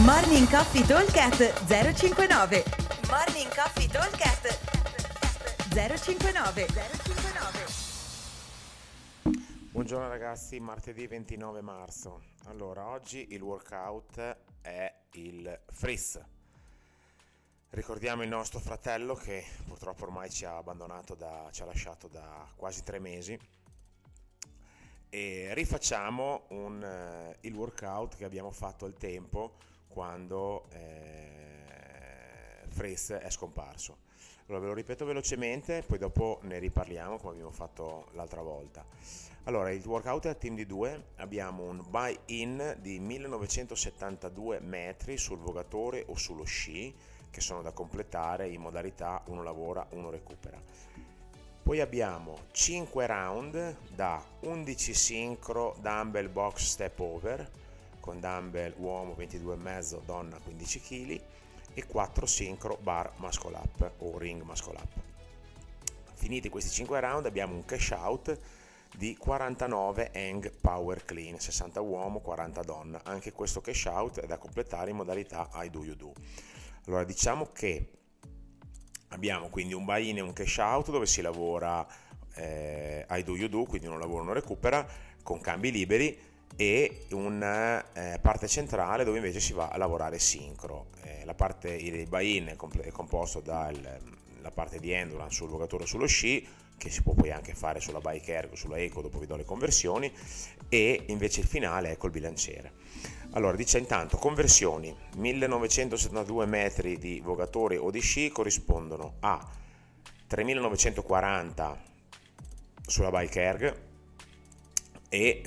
Morning Coffee Toll 059 Morning Coffee Toll 059 Buongiorno ragazzi, martedì 29 marzo. Allora, oggi il workout è il Fritz. Ricordiamo il nostro fratello che purtroppo ormai ci ha lasciato da quasi 3 mesi. E rifacciamo il workout che abbiamo fatto al tempo quando Fritz è scomparso. Allora ve lo ripeto velocemente, poi dopo ne riparliamo come abbiamo fatto l'altra volta. Allora, il workout è a team di 2, abbiamo un buy-in di 1972 metri sul vogatore o sullo sci, che sono da completare in modalità uno lavora, uno recupera. Poi abbiamo 5 round da 11 sincro dumbbell box step over con dumbbell uomo 22,5, donna 15 kg e 4 sincro bar muscle up o ring muscle up. Finiti questi 5 round abbiamo un cash out di 49 hang power clean, 60 uomo, 40 donna. Anche questo cash out è da completare in modalità I do you do. Allora, diciamo che abbiamo quindi un buy-in e un cash out dove si lavora I do you do, quindi uno lavora uno recupera con cambi liberi, e una parte centrale dove invece si va a lavorare sincro. La parte il buy-in è composto dalla parte di endurance sul vogatore o sullo sci, che si può poi anche fare sulla bike erg o sulla eco, dopo vi do le conversioni, e invece il finale è col bilanciere. Allora, dice intanto conversioni: 1972 metri di vogatore o di sci corrispondono a 3940 sulla bike erg e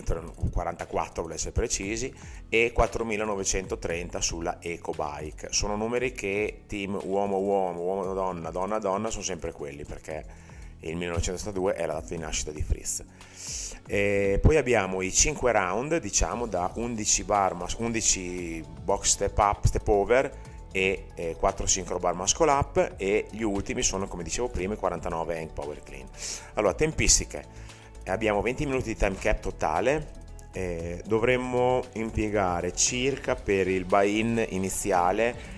44 per essere precisi e 4930 sulla Ecobike. Sono numeri che team uomo-uomo, uomo-donna, donna-donna sono sempre quelli, perché il 1962 è la data di nascita di Fritz. Poi abbiamo i 5 round, diciamo, da 11 box step up, step over e 4 sincro bar muscle up, e gli ultimi sono, come dicevo prima, 49 hang power clean. Allora, tempistiche: abbiamo 20 minuti di time cap totale, dovremmo impiegare circa per il buy-in iniziale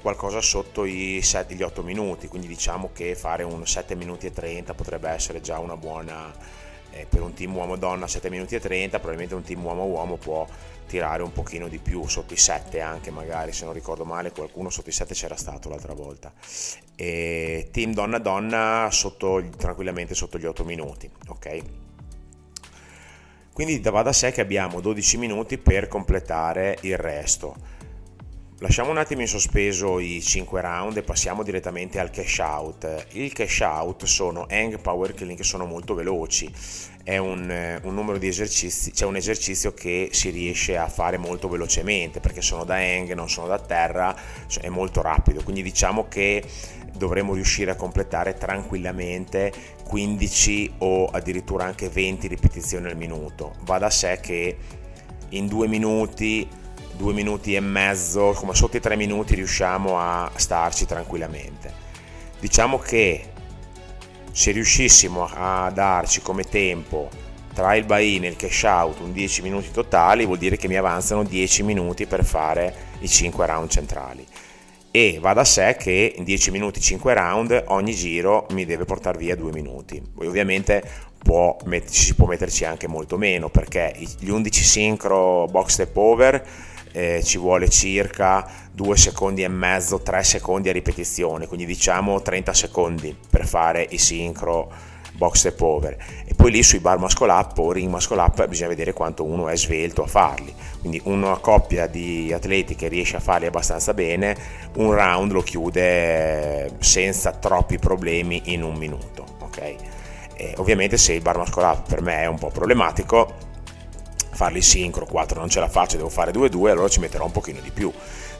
qualcosa sotto gli 8 minuti, quindi diciamo che fare un 7 minuti e 30 potrebbe essere già una buona, per un team uomo-donna 7 minuti e 30, probabilmente un team uomo-uomo può tirare un pochino di più, sotto i 7 anche magari, se non ricordo male qualcuno sotto i 7 c'era stato l'altra volta, e team donna-donna tranquillamente sotto gli 8 minuti, ok? Quindi va da sé che abbiamo 12 minuti per completare il resto. Lasciamo un attimo in sospeso i 5 round e passiamo direttamente al cash out. Il cash out sono hang power clean, che sono molto veloci. È un numero di esercizi, c'è un esercizio che si riesce a fare molto velocemente perché sono da hang, non sono da terra, è molto rapido, quindi diciamo che dovremo riuscire a completare tranquillamente 15 o addirittura anche 20 ripetizioni al minuto. Va da sé che in 2 minuti e mezzo, come sotto i 3 minuti, riusciamo a starci tranquillamente. Diciamo che se riuscissimo a darci come tempo tra il buy-in e il cash out un 10 minuti totali, vuol dire che mi avanzano 10 minuti per fare i 5 round centrali, e va da sé che in 10 minuti 5 round ogni giro mi deve portare via 2 minuti. Poi ovviamente si può metterci anche molto meno, perché gli 11 sincro box step over ci vuole circa 2 secondi e mezzo, 3 secondi a ripetizione, quindi diciamo 30 secondi per fare i sincro box step over, e poi lì sui bar muscle up o ring muscle up bisogna vedere quanto uno è svelto a farli. Quindi una coppia di atleti che riesce a farli abbastanza bene un round lo chiude senza troppi problemi in 1 minuto, ok? E ovviamente se il bar muscle up per me è un po' problematico, farli sincro 4 non ce la faccio, devo fare 2-2, allora ci metterò un pochino di più.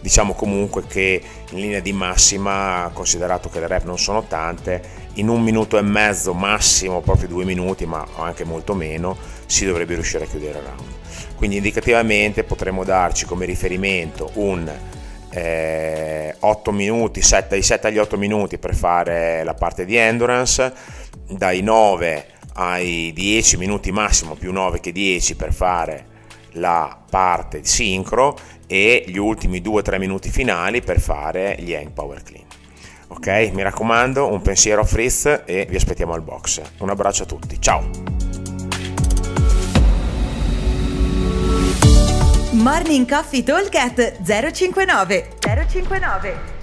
Diciamo comunque che in linea di massima, considerato che le rep non sono tante, in 1 minuto e mezzo massimo, proprio 2 minuti ma anche molto meno, si dovrebbe riuscire a chiudere il round. Quindi indicativamente potremmo darci come riferimento un 8 minuti, dai 7 agli 8 minuti per fare la parte di endurance, dai 9 ai 10 minuti massimo, più 9 che 10 per fare la parte sincro e gli ultimi 2-3 minuti finali per fare gli hang power clean. Ok, mi raccomando, un pensiero a Fritz e vi aspettiamo al box. Un abbraccio a tutti, ciao! Morning Coffee Talk at 059